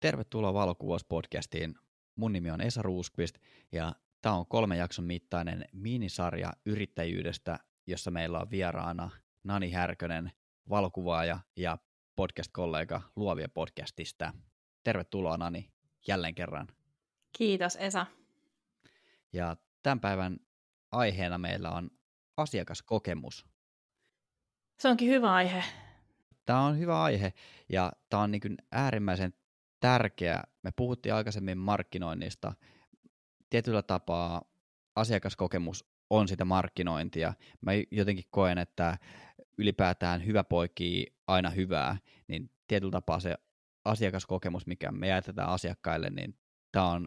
Tervetuloa Valokuvaus-podcastiin. Mun nimi on Esa Ruuskvist ja tää on 3 jakson mittainen minisarja yrittäjyydestä, jossa meillä on vieraana Nani Härkönen, valokuvaaja ja podcast-kollega Luovia-podcastista. Tervetuloa Nani jälleen kerran. Kiitos Esa. Ja tämän päivän aiheena meillä on asiakaskokemus. Se onkin hyvä aihe. Tämä on hyvä aihe ja tämä on niin kuin äärimmäisen tärkeä. Me puhuttiin aikaisemmin markkinoinnista. Tietyllä tapaa asiakaskokemus on sitä markkinointia. Mä jotenkin koen, että ylipäätään hyvä poikii aina hyvää, niin tietyllä tapaa se asiakaskokemus, mikä me jätetään asiakkaille, niin tämä on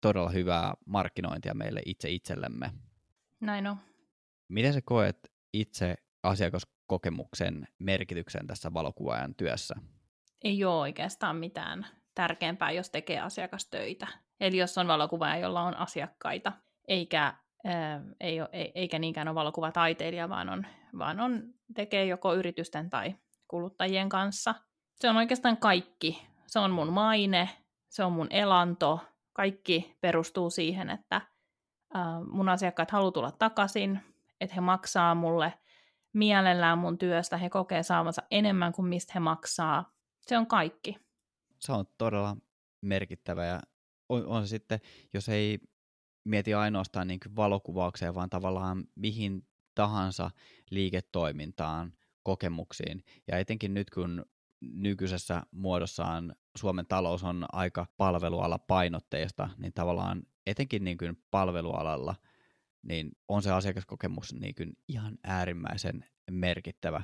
todella hyvää markkinointia meille itse itsellemme. Näin on. Miten sä koet itse asiakaskokemuksen merkityksen tässä valokuvaajan työssä? Ei ole oikeastaan mitään tärkeämpää, jos tekee asiakastöitä. Eli jos on valokuvaaja, jolla on asiakkaita, eikä niinkään ole valokuvataiteilija, vaan tekee joko yritysten tai kuluttajien kanssa. Se on oikeastaan kaikki. Se on mun maine, se on mun elanto. Kaikki perustuu siihen, että mun asiakkaat haluaa tulla takaisin, että he maksaa mulle mielellään mun työstä, he kokee saavansa enemmän kuin mistä he maksaa. Se on kaikki. Se on todella merkittävä ja on sitten, jos ei mieti ainoastaan niin kuin valokuvaukseen, vaan tavallaan mihin tahansa liiketoimintaan, kokemuksiin. Ja etenkin nyt kun nykyisessä muodossaan Suomen talous on aika palveluala painotteista, niin tavallaan etenkin niin kuin palvelualalla niin on se asiakaskokemus niin kuin ihan äärimmäisen merkittävä.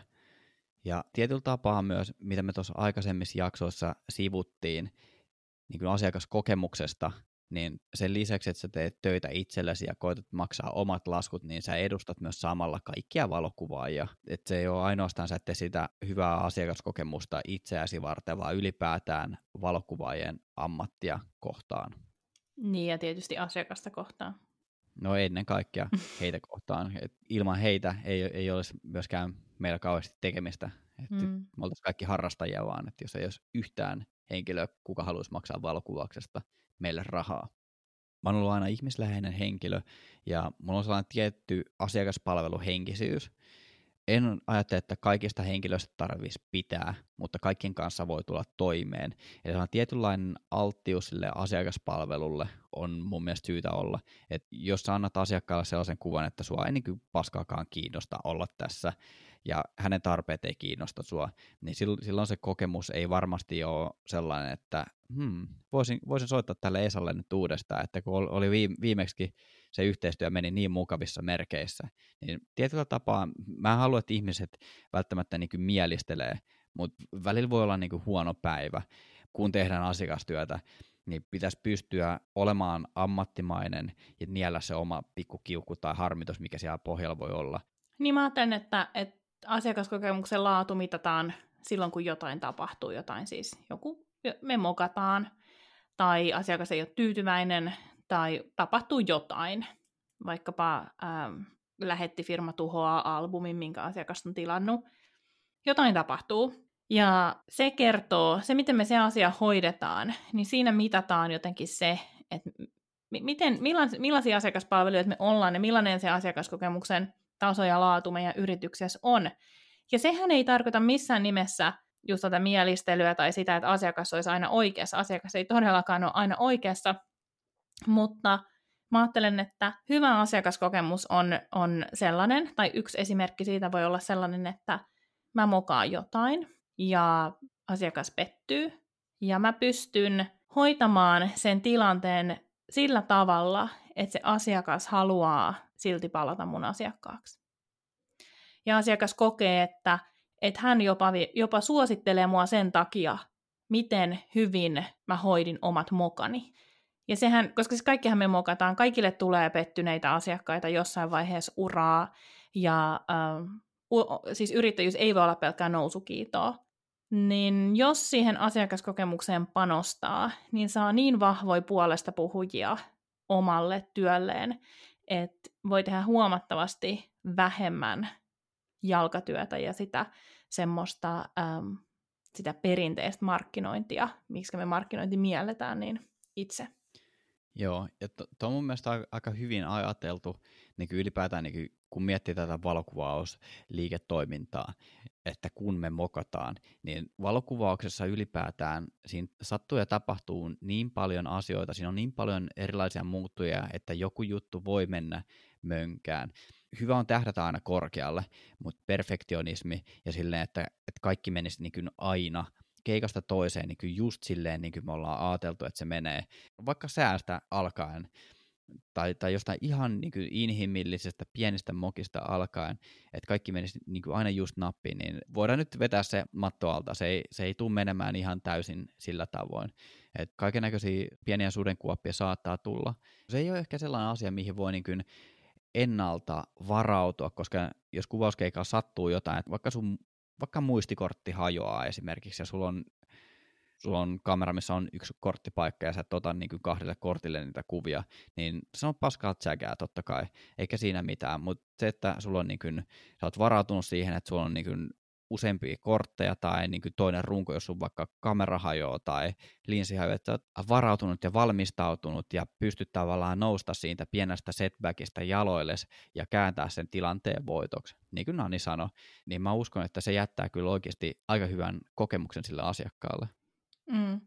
Ja tietyllä tapaa myös, mitä me tuossa aikaisemmissa jaksoissa sivuttiin niin kuin asiakaskokemuksesta, niin sen lisäksi, että sä teet töitä itsellesi ja koetat maksaa omat laskut, niin sä edustat myös samalla kaikkia valokuvaajia. Että se ei ole ainoastaan sä ette sitä hyvää asiakaskokemusta itseäsi varten, vaan ylipäätään valokuvaajien ammattia kohtaan. Niin ja tietysti asiakasta kohtaan. No ennen kaikkea heitä kohtaan. Et ilman heitä ei olisi myöskään meillä kauheasti tekemistä. Me oltaisiin kaikki harrastajia vaan, että jos ei olisi yhtään henkilöä, kuka haluaisi maksaa valokuvauksesta meille rahaa. Mä oon ollut aina ihmisläheinen henkilö ja mulla on sellainen tietty asiakaspalveluhenkisyys. En ajattele, että kaikista henkilöistä tarvitsisi pitää, mutta kaikkien kanssa voi tulla toimeen. Eli sellainen tietynlainen alttius sille asiakaspalvelulle on mun mielestä syytä olla. Et jos sä annat asiakkaalle sellaisen kuvan, että sua ei niin kuin paskaakaan kiinnosta olla tässä ja hänen tarpeet ei kiinnosta sua, niin silloin se kokemus ei varmasti ole sellainen, että voisin soittaa tälle Esalle nyt uudestaan, että kun oli viimeksi se yhteistyö meni niin mukavissa merkeissä, niin tietyllä tapaa mä haluan, että ihmiset välttämättä niin kuin mielistelee, mutta välillä voi olla niin kuin huono päivä, kun tehdään asiakastyötä, niin pitäisi pystyä olemaan ammattimainen ja niellä se oma pikkukiukku tai harmitus, mikä siellä pohjalla voi olla. Niin mä ajattelen, että asiakaskokemuksen laatu mitataan silloin, kun jotain tapahtuu, jotain siis joku, me mokataan, tai asiakas ei ole tyytyväinen, tai tapahtuu jotain. Vaikkapa lähettifirma tuhoaa albumin, minkä asiakas on tilannut. Jotain tapahtuu. Ja se kertoo, se miten me se asia hoidetaan, niin siinä mitataan jotenkin se, että millaisia asiakaspalveluja me ollaan ja millainen se asiakaskokemuksen taso ja laatu meidän yrityksessä on. Ja sehän ei tarkoita missään nimessä just tätä mielistelyä tai sitä, että asiakas olisi aina oikeassa. Asiakas ei todellakaan ole aina oikeassa, mutta mä ajattelen, että hyvä asiakaskokemus on sellainen, tai yksi esimerkki siitä voi olla sellainen, että mä mokaan jotain ja asiakas pettyy ja mä pystyn hoitamaan sen tilanteen sillä tavalla, että se asiakas haluaa silti palata mun asiakkaaksi. Ja asiakas kokee, että hän jopa suosittelee mua sen takia, miten hyvin mä hoidin omat mokani. Ja sehän, koska siis kaikkihan me mokataan, kaikille tulee pettyneitä asiakkaita jossain vaiheessa uraa, ja siis yrittäjyys ei voi olla pelkkää nousukiitoa. Niin jos siihen asiakaskokemukseen panostaa, niin saa niin vahvoja puolesta puhujia omalle työlleen, että voi tehdä huomattavasti vähemmän jalkatyötä ja sitä semmoista sitä perinteistä markkinointia, miksi me markkinointi mielletään, niin itse. Joo, ja tuo on mun mielestä aika hyvin ajateltu, niin kuin ylipäätään niin kun miettii tätä valokuvausliiketoimintaa, että kun me mokataan, niin valokuvauksessa ylipäätään siinä sattuu ja tapahtuu niin paljon asioita, siinä on niin paljon erilaisia muuttujia, että joku juttu voi mennä mönkään. Hyvä on tähdätä aina korkealle, mutta perfektionismi ja silleen, että kaikki menisi niin kuin aina keikasta toiseen niin kuin just silleen, niin kuin me ollaan ajateltu, että se menee vaikka säästä alkaen tai jostain ihan niin kuin inhimillisestä pienistä mokista alkaen, että kaikki menisi niin kuin aina just nappiin, niin voidaan nyt vetää se matto alta, se ei tule menemään ihan täysin sillä tavoin. Et kaikennäköisiä pieniä sudenkuoppia saattaa tulla. Se ei ole ehkä sellainen asia, mihin voi niin kuin ennalta varautua, koska jos kuvauskeikalla sattuu jotain, että vaikka muistikortti hajoaa esimerkiksi ja sulla on kamera, missä on yksi korttipaikka ja sä et ota niin kuin kahdelle kortille niitä kuvia, niin se on paskaa tsägää totta kai, eikä siinä mitään, mutta se, että sulla on niin kuin, sä oot varautunut siihen, että sulla on niin kuin useampia kortteja tai niin kuin toinen runko, jos sun vaikka kamera hajoaa tai linsi hajoaa, että sä oot varautunut ja valmistautunut ja pystyt tavallaan nousta siitä pienestä setbackista jaloilles ja kääntää sen tilanteen voitoksi. Niin kuin Nani sanoi, niin mä uskon, että se jättää kyllä oikeasti aika hyvän kokemuksen sille asiakkaalle. Mm.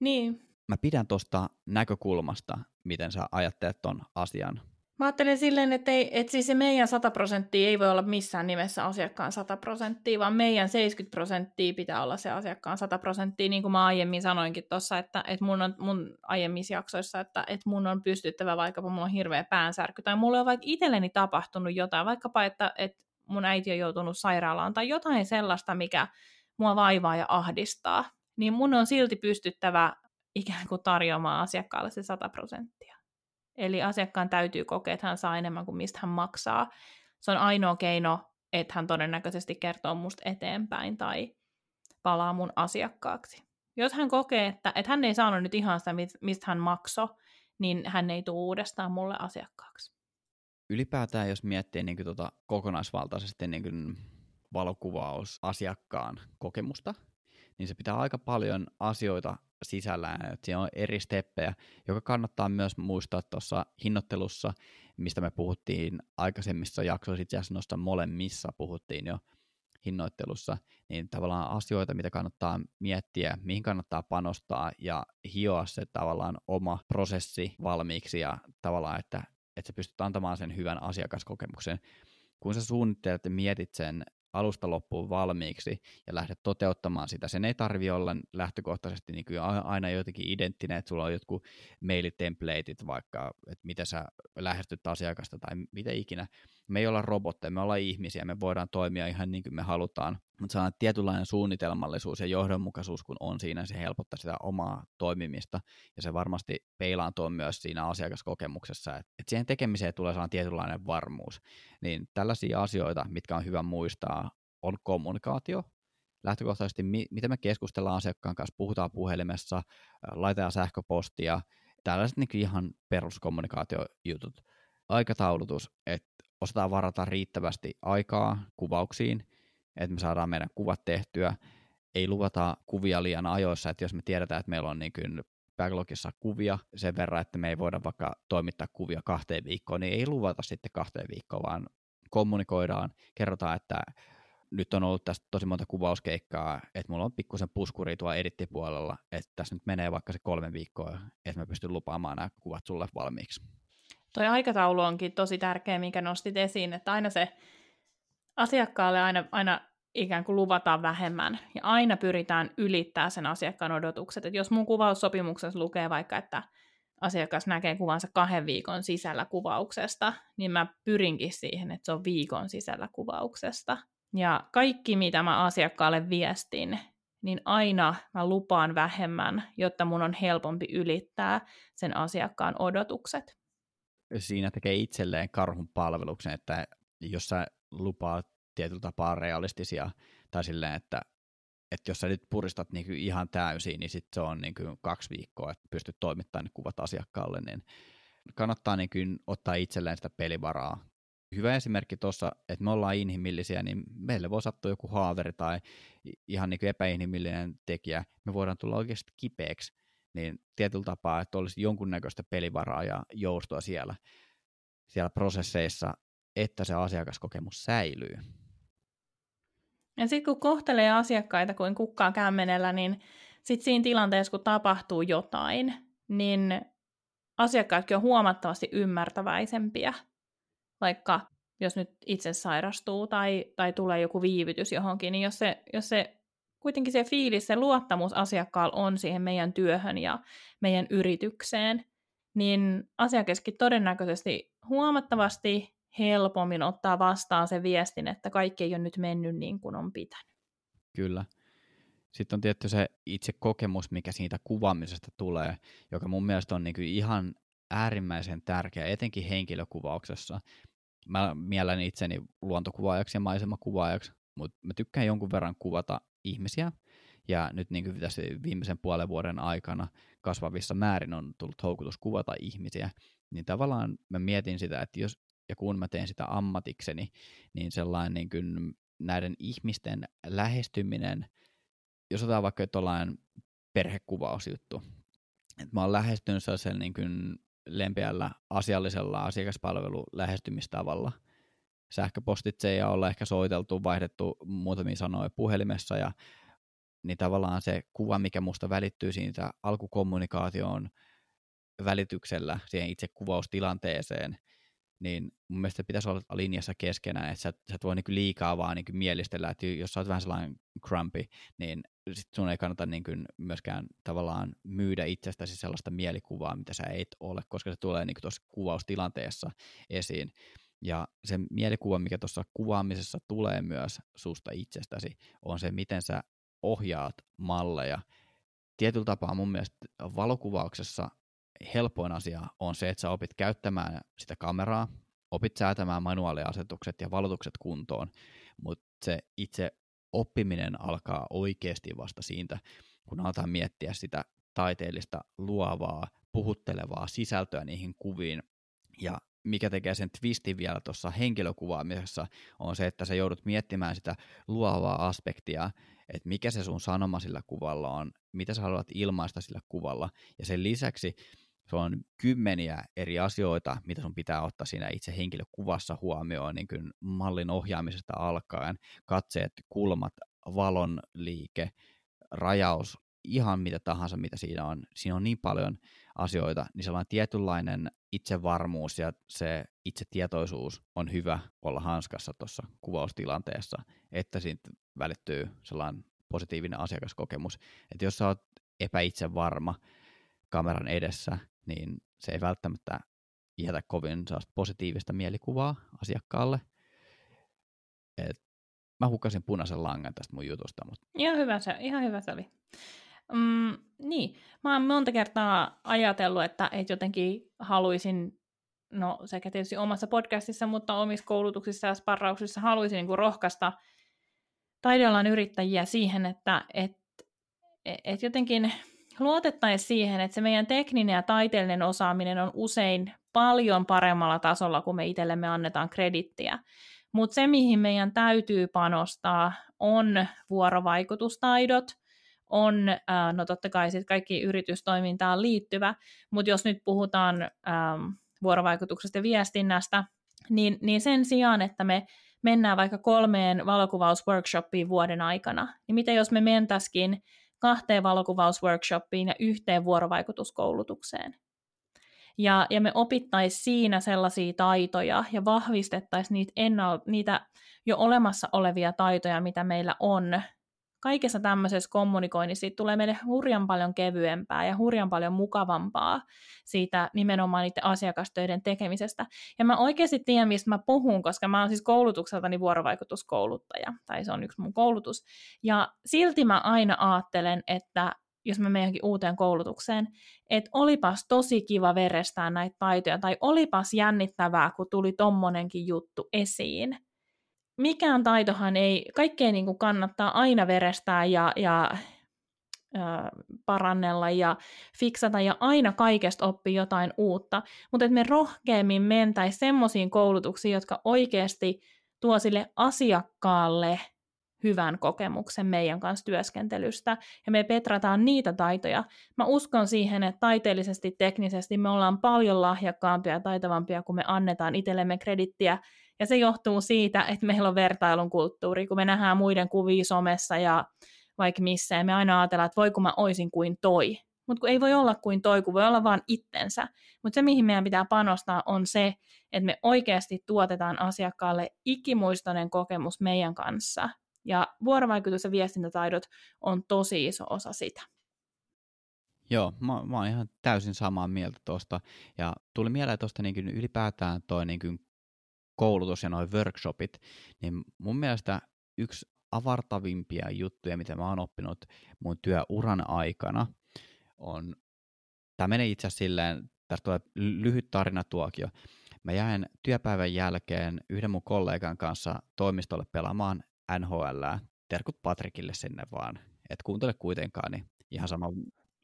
Niin. Mä pidän tuosta näkökulmasta, miten sä ajattelet ton asian. Mä ajattelen silleen, että siis se meidän 100% ei voi olla missään nimessä asiakkaan 100%, vaan meidän 70% pitää olla se asiakkaan 100%, niin kuin mä aiemmin sanoinkin tuossa, että mun aiemmissa jaksoissa, että mun on pystyttävä, vaikkapa mulla on hirveä päänsärky, tai mulla on vaikka itselleni tapahtunut jotain, vaikkapa, että mun äiti on joutunut sairaalaan, tai jotain sellaista, mikä mua vaivaa ja ahdistaa, niin mun on silti pystyttävä ikään kuin tarjoamaan asiakkaalle se 100%. Eli asiakkaan täytyy kokea, että hän saa enemmän kuin mistä hän maksaa. Se on ainoa keino, että hän todennäköisesti kertoo musta eteenpäin tai palaa mun asiakkaaksi. Jos hän kokee, että hän ei saanut nyt ihan sitä, mistä hän maksoi, niin hän ei tule uudestaan mulle asiakkaaksi. Ylipäätään, jos miettii niin kuin kokonaisvaltaisesti niin kuin valokuvausasiakkaan kokemusta, niin se pitää aika paljon asioita sisällään, että siinä on eri steppejä, joka kannattaa myös muistaa tuossa hinnoittelussa, mistä me puhuttiin aikaisemmissa jaksoissa, itse asiassa noista molemmissa puhuttiin jo hinnoittelussa, niin tavallaan asioita, mitä kannattaa miettiä, mihin kannattaa panostaa ja hioa se tavallaan oma prosessi valmiiksi ja tavallaan, että sä pystyt antamaan sen hyvän asiakaskokemuksen. Kun sä suunnittelet ja mietit sen alusta loppuun valmiiksi ja lähdet toteuttamaan sitä. Sen ei tarvitse olla lähtökohtaisesti niin kuin aina jotenkin identtinen, että sulla on jotkut mailitemplateit vaikka, että miten sä lähestyt asiakasta tai mitä ikinä. Me ei olla robotteja, me ollaan ihmisiä, me voidaan toimia ihan niin kuin me halutaan, mutta saadaan tietynlainen suunnitelmallisuus ja johdonmukaisuus, kun on siinä, se helpottaa sitä omaa toimimista ja se varmasti peilaantuu myös siinä asiakaskokemuksessa, että siihen tekemiseen tulee sellainen tietynlainen varmuus. Niin tällaisia asioita, mitkä on hyvä muistaa, on kommunikaatio. Lähtökohtaisesti, mitä me keskustellaan asiakkaan kanssa, puhutaan puhelimessa, laitetaan sähköpostia, tällaiset niin ihan peruskommunikaatiojutut. Aikataulutus, että osataan varata riittävästi aikaa kuvauksiin, että me saadaan meidän kuvat tehtyä. Ei luvata kuvia liian ajoissa, että jos me tiedetään, että meillä on niin kuin backlogissa kuvia sen verran, että me ei voida vaikka toimittaa kuvia 2 viikkoon, niin ei luvata sitten 2 viikkoon, vaan kommunikoidaan, kerrotaan, että nyt on ollut tästä tosi monta kuvauskeikkaa, että mulla on pikkusen puskuri tuolla edittipuolella, että tässä nyt menee vaikka se 3 viikkoa, että mä pystyn lupaamaan nämä kuvat sulle valmiiksi. Toi aikataulu onkin tosi tärkeä, minkä nostit esiin, että aina se asiakkaalle aina ikään kuin luvataan vähemmän ja aina pyritään ylittää sen asiakkaan odotukset. Et jos mun kuvaussopimuksessa lukee vaikka, että asiakas näkee kuvansa 2 viikon sisällä kuvauksesta, niin mä pyrinkin siihen, että se on viikon sisällä kuvauksesta. Ja kaikki, mitä mä asiakkaalle viestin, niin aina mä lupaan vähemmän, jotta mun on helpompi ylittää sen asiakkaan odotukset. Siinä tekee itselleen karhun palveluksen, että jos sä lupaat tietyllä tapaa realistisia, tai silleen, että jos sä nyt puristat niinku ihan täysin, niin sit se on niinku 2 viikkoa, että pystyt toimittamaan ne kuvat asiakkaalle, niin kannattaa niinku ottaa itselleen sitä pelivaraa Hyvä esimerkki tuossa, että me ollaan inhimillisiä, niin meille voi sattua joku haaveri tai ihan niin kuin epäinhimillinen tekijä. Me voidaan tulla oikeasti kipeäksi, niin tietyllä tapaa, että olisi jonkunnäköistä pelivaraa ja joustoa siellä prosesseissa, että se asiakaskokemus säilyy. Ja sitten kun kohtelee asiakkaita kuin kukkaa kämmenellä, niin sitten siinä tilanteessa, kun tapahtuu jotain, niin asiakkaatkin on huomattavasti ymmärtäväisempiä. Vaikka jos nyt itse sairastuu tai tulee joku viivytys johonkin, niin jos se kuitenkin se fiilis, se luottamus asiakkaalla on siihen meidän työhön ja meidän yritykseen, niin asiakaskin todennäköisesti huomattavasti helpommin ottaa vastaan sen viestin, että kaikki ei ole nyt mennyt niin kuin on pitänyt. Kyllä. Sitten on tietty se itse kokemus, mikä siitä kuvaamisesta tulee, joka mun mielestä on niin kuin ihan äärimmäisen tärkeä, etenkin henkilökuvauksessa. Mä miellän itseni luontokuvaajaksi ja maisemakuvaajaksi, mutta mä tykkään jonkun verran kuvata ihmisiä, ja nyt niin kuin tässä viimeisen puolen vuoden aikana kasvavissa määrin on tullut houkutus kuvata ihmisiä, niin tavallaan mä mietin sitä, että jos ja kun mä teen sitä ammatikseni, niin sellainen niin kuin näiden ihmisten lähestyminen, jos otetaan vaikka tuollainen perhekuvausjuttu, että mä oon lähestynyt sellaisen niin kuin lempeällä asiallisella asiakaspalvelulähestymistavalla sähköpostitse ja olla ehkä soiteltu, vaihdettu muutamia sanoja puhelimessa, ja niin tavallaan se kuva, mikä musta välittyy siitä alkukommunikaation välityksellä siihen itse kuvaustilanteeseen, niin mun mielestä pitäisi olla linjassa keskenään, että sä et voi niinku liikaa vaan niinku mielistellä, että jos sä oot vähän sellainen grumpy, niin sit sun ei kannata niinku myöskään tavallaan myydä itsestäsi sellaista mielikuvaa, mitä sä et ole, koska se tulee niinku tuossa kuvaustilanteessa esiin. Ja se mielikuva, mikä tuossa kuvaamisessa tulee myös susta itsestäsi, on se, miten sä ohjaat malleja. Tietyllä tapaa mun mielestä valokuvauksessa helpoin asia on se, että sä opit käyttämään sitä kameraa, opit säätämään manuaaliasetukset ja valotukset kuntoon, mutta se itse oppiminen alkaa oikeasti vasta siitä, kun aletaan miettiä sitä taiteellista, luovaa, puhuttelevaa sisältöä niihin kuviin. Ja mikä tekee sen twistin vielä tuossa henkilökuvaamisessa on se, että sä joudut miettimään sitä luovaa aspektia, että mikä se sun sanoma sillä kuvalla on, mitä sä haluat ilmaista sillä kuvalla, ja sen lisäksi se on kymmeniä eri asioita, mitä sun pitää ottaa siinä itse henkilökuvassa huomioon, niin kuin mallin ohjaamisesta alkaen, katseet, kulmat, valon liike, rajaus, ihan mitä tahansa, mitä siinä on. Siinä on niin paljon asioita, niin sellainen tietynlainen itsevarmuus ja se itsetietoisuus on hyvä olla hanskassa tuossa kuvaustilanteessa, että siitä välittyy sellainen positiivinen asiakaskokemus. Että jos sä oot epäitsevarma kameran edessä, niin se ei välttämättä jätä kovin positiivista mielikuvaa asiakkaalle. Et mä hukasin punaisen langan tästä mun jutusta. Mutta... Ihan hyvä se oli. Niin, mä oon monta kertaa ajatellut, että jotenkin haluaisin, no sekä tietysti omassa podcastissa, mutta omissa koulutuksissa ja sparrauksissa haluaisin niin kuin rohkaista taidealan yrittäjiä siihen, että jotenkin luotettaisiin siihen, että se meidän tekninen ja taiteellinen osaaminen on usein paljon paremmalla tasolla, kun me itsellemme annetaan kredittiä. Mutta se, mihin meidän täytyy panostaa, on vuorovaikutustaidot, on, no totta kai sit kaikki yritystoimintaan liittyvä, mutta jos nyt puhutaan vuorovaikutuksesta ja viestinnästä, niin sen sijaan, että me mennään vaikka 3 valokuvausworkshopiin vuoden aikana, niin mitä jos me mentäisikin 2 valokuvausworkshopiin ja 1 vuorovaikutuskoulutukseen? Ja me opittaisiin siinä sellaisia taitoja ja vahvistettaisiin niitä jo olemassa olevia taitoja, mitä meillä on. Kaikessa tämmöisessä kommunikoinnissa tulee meille hurjan paljon kevyempää ja hurjan paljon mukavampaa siitä nimenomaan niiden asiakastöiden tekemisestä. Ja mä oikeasti tiedän, mistä mä puhun, koska mä oon siis koulutukseltani vuorovaikutuskouluttaja, tai se on yksi mun koulutus. Ja silti mä aina ajattelen, että jos mä menen johonkin uuteen koulutukseen, että olipas tosi kiva verestää näitä taitoja, tai olipas jännittävää, kun tuli tommonenkin juttu esiin. Mikään taitohan ei, kaikkea niin kuin kannattaa aina verestää ja parannella ja fiksata, ja aina kaikesta oppii jotain uutta, mutta että me rohkeammin mentäisiin semmoisiin koulutuksiin, jotka oikeasti tuo sille asiakkaalle hyvän kokemuksen meidän kanssa työskentelystä, ja me petrataan niitä taitoja. Mä uskon siihen, että taiteellisesti, teknisesti me ollaan paljon lahjakkaampia ja taitavampia, kun me annetaan itsellemme kredittiä, ja se johtuu siitä, että meillä on vertailun kulttuuri, kun me nähdään muiden kuvia somessa ja vaikka missä, ja me aina ajatellaan, että voi kun mä oisin kuin toi, mutta kun ei voi olla kuin toi, kun voi olla vaan itsensä. Mutta se, mihin meidän pitää panostaa, on se, että me oikeasti tuotetaan asiakkaalle ikimuistoinen kokemus meidän kanssa. Ja vuorovaikutus- ja viestintätaidot on tosi iso osa sitä. Joo, mä oon ihan täysin samaa mieltä tuosta. Ja tuli mieleen tuosta niin ylipäätään toi niin koulutus ja noi workshopit. Niin mun mielestä yksi avartavimpia juttuja, mitä mä oon oppinut mun työuran aikana, on, tämä menee itse asiassa silleen, tästä tulee lyhyt tarinatuokio. Mä jäin työpäivän jälkeen yhden mun kollegan kanssa toimistolle pelaamaan NHL:ää. Terkut Patrikille sinne vaan, et kuuntele kuitenkaan, niin ihan sama.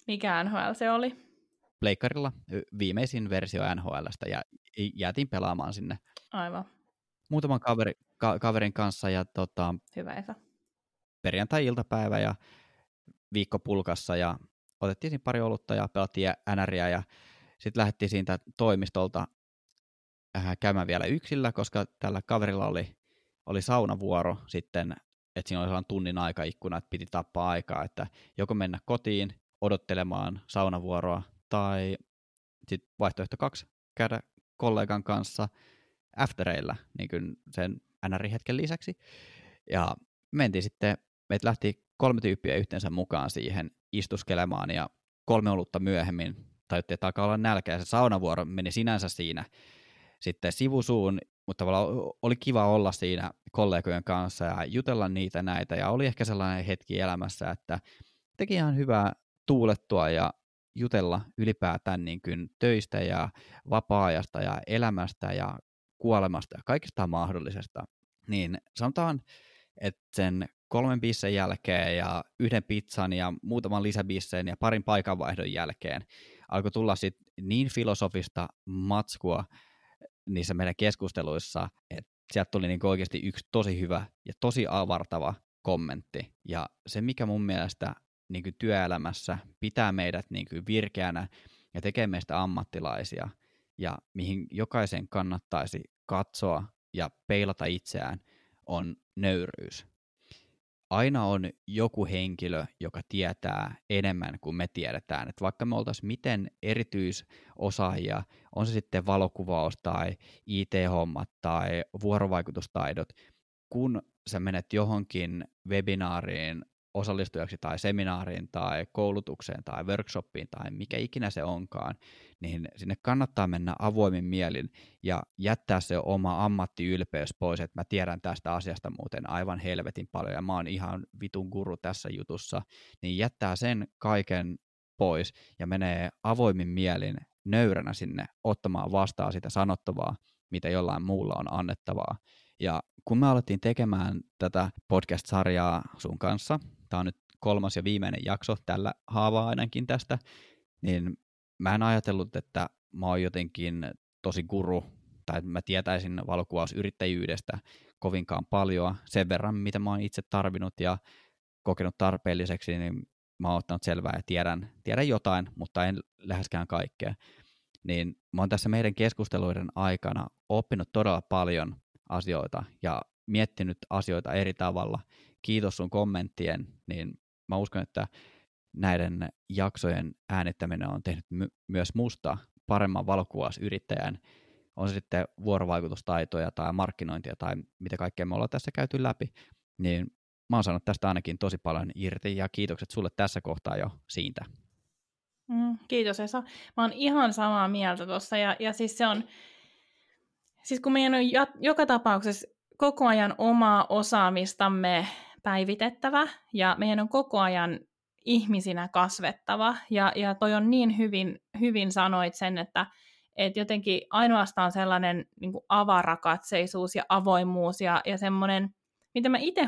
Mikä NHL se oli? Pleikkarilla, viimeisin versio NHL:stä, ja jäätiin pelaamaan sinne. Aivan. Muutaman kaverin kanssa, ja hyvä Esa. Perjantai-iltapäivä ja viikko pulkassa, ja otettiin siinä pari olutta ja pelattiin NR:ää, ja sitten lähdettiin siitä toimistolta käymään vielä yksillä, koska tällä kaverilla oli saunavuoro sitten, että siinä oli sellainen tunnin aikaikkuna, että piti tappaa aikaa, että joko mennä kotiin odottelemaan saunavuoroa, tai sitten vaihtoehto 2, käydä kollegan kanssa aftereillä niin kuin sen NR-hetken lisäksi. Ja mentiin sitten, meitä lähti 3 tyyppiä yhteensä mukaan siihen istuskelemaan, ja 3 olutta myöhemmin tajuttiin, että alkaa olla nälkä, ja se saunavuoro meni sinänsä siinä sitten sivusuun, mutta tavallaan oli kiva olla siinä kollegojen kanssa ja jutella niitä näitä, ja oli ehkä sellainen hetki elämässä, että teki ihan hyvää tuulettua ja jutella ylipäätään niin kuin töistä ja vapaa-ajasta ja elämästä ja kuolemasta ja kaikista mahdollisesta, niin sanotaan, että sen 3 bissen jälkeen ja 1 pizzan ja muutaman lisäbissen ja parin paikanvaihdon jälkeen alkoi tulla sit niin filosofista matskua niissä meidän keskusteluissa, että sieltä tuli niinku oikeasti yksi tosi hyvä ja tosi avartava kommentti. Ja se, mikä mun mielestä niinku työelämässä pitää meidät niinku virkeänä ja tekee meistä ammattilaisia, ja mihin jokaisen kannattaisi katsoa ja peilata itseään, on nöyryys. Aina on joku henkilö, joka tietää enemmän kuin me tiedetään. Et vaikka me oltaisiin miten erityisosaajia, on se sitten valokuvaus tai IT-hommat tai vuorovaikutustaidot, kun sä menet johonkin webinaariin osallistujaksi tai seminaariin tai koulutukseen tai workshopiin tai mikä ikinä se onkaan, niin sinne kannattaa mennä avoimin mielin ja jättää se oma ammattiylpeys pois, että mä tiedän tästä asiasta muuten aivan helvetin paljon ja mä oon ihan vitun guru tässä jutussa, niin jättää sen kaiken pois ja menee avoimin mielin nöyränä sinne ottamaan vastaan sitä sanottavaa, mitä jollain muulla on annettavaa. Ja kun me alettiin tekemään tätä podcast-sarjaa sun kanssa, tämä on nyt 3. ja viimeinen jakso tällä haavaa ainakin tästä, niin mä en ajatellut, että mä oon jotenkin tosi guru, tai että mä tietäisin valokuvausyrittäjyydestä kovinkaan paljon. Sen verran, mitä mä oon itse tarvinnut ja kokenut tarpeelliseksi, niin mä oon ottanut selvää ja tiedän jotain, mutta en läheskään kaikkea. Niin mä oon tässä meidän keskusteluiden aikana oppinut todella paljon asioita ja miettinyt asioita eri tavalla. Kiitos sun kommenttien, niin mä uskon, että näiden jaksojen äänittäminen on tehnyt myös musta paremman valokuvausyrittäjän, on se sitten vuorovaikutustaitoja tai markkinointia tai mitä kaikkea me ollaan tässä käyty läpi, niin mä oon saanut tästä ainakin tosi paljon irti ja kiitokset sulle tässä kohtaa jo siitä. Kiitos Esa. Mä oon ihan samaa mieltä tuossa ja siis se on siis kun meidän on joka tapauksessa koko ajan omaa osaamistamme päivitettävä ja meidän on koko ajan ihmisinä kasvettava ja toi on niin hyvin sanoit sen, että jotenkin ainoastaan sellainen niin kuin avarakatseisuus ja avoimuus ja semmoinen, mitä mä itse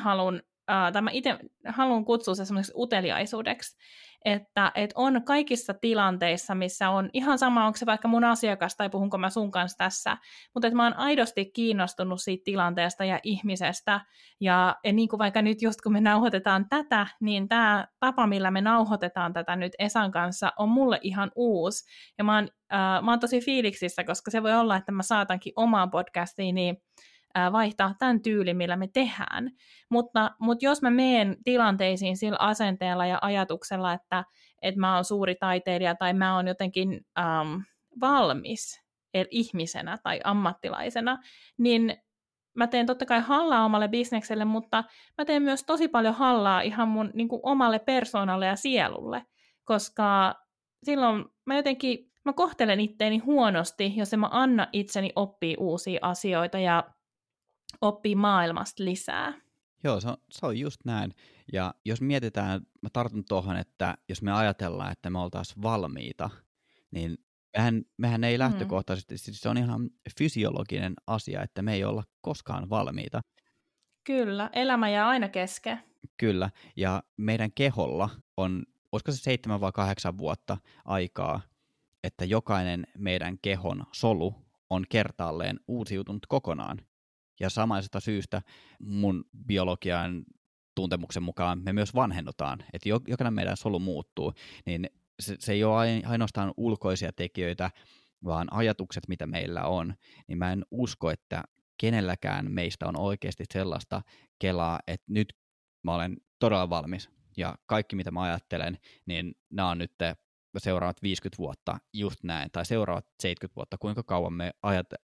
haluan kutsua se semmoiseksi uteliaisuudeksi, että on kaikissa tilanteissa, missä on ihan sama, onko se vaikka mun asiakas tai puhunko mä sun kanssa tässä, mutta että mä oon aidosti kiinnostunut siitä tilanteesta ja ihmisestä, ja niin kuin vaikka nyt just kun me nauhoitetaan tätä, niin tämä tapa, millä me nauhoitetaan tätä nyt Esan kanssa, on mulle ihan uusi, ja mä oon tosi fiiliksissä, koska se voi olla, että mä saatankin omaan podcastiin, niin vaihtaa tämän tyylin, millä me tehdään. Mutta jos mä menen tilanteisiin sillä asenteella ja ajatuksella, että mä oon suuri taiteilija tai mä oon jotenkin valmis ihmisenä tai ammattilaisena, niin mä teen totta kai hallaa omalle bisnekselle, mutta mä teen myös tosi paljon hallaa ihan mun niin kuin omalle persoonalle ja sielulle, koska silloin mä kohtelen itteeni huonosti, jos en mä anna itseni oppia uusia asioita ja oppii maailmasta lisää. Joo, se on just näin. Ja jos mietitään, mä tartun tuohon, että jos me ajatellaan, että me oltaisiin valmiita, niin mehän ei lähtökohtaisesti, siis se on ihan fysiologinen asia, että me ei olla koskaan valmiita. Kyllä, elämä jää aina kesken. Kyllä, ja meidän keholla on, olisiko se 7 vai 8 vuotta aikaa, että jokainen meidän kehon solu on kertaalleen uusiutunut kokonaan. Ja samaisesta syystä mun biologian tuntemuksen mukaan me myös vanhennutaan, että jokainen meidän solu muuttuu, niin se ei ole ainoastaan ulkoisia tekijöitä, vaan ajatukset, mitä meillä on, niin mä en usko, että kenelläkään meistä on oikeasti sellaista kelaa, että nyt mä olen todella valmis ja kaikki, mitä mä ajattelen, niin nämä on nyt seuraavat 50 vuotta just näin, tai seuraavat 70 vuotta, kuinka kauan me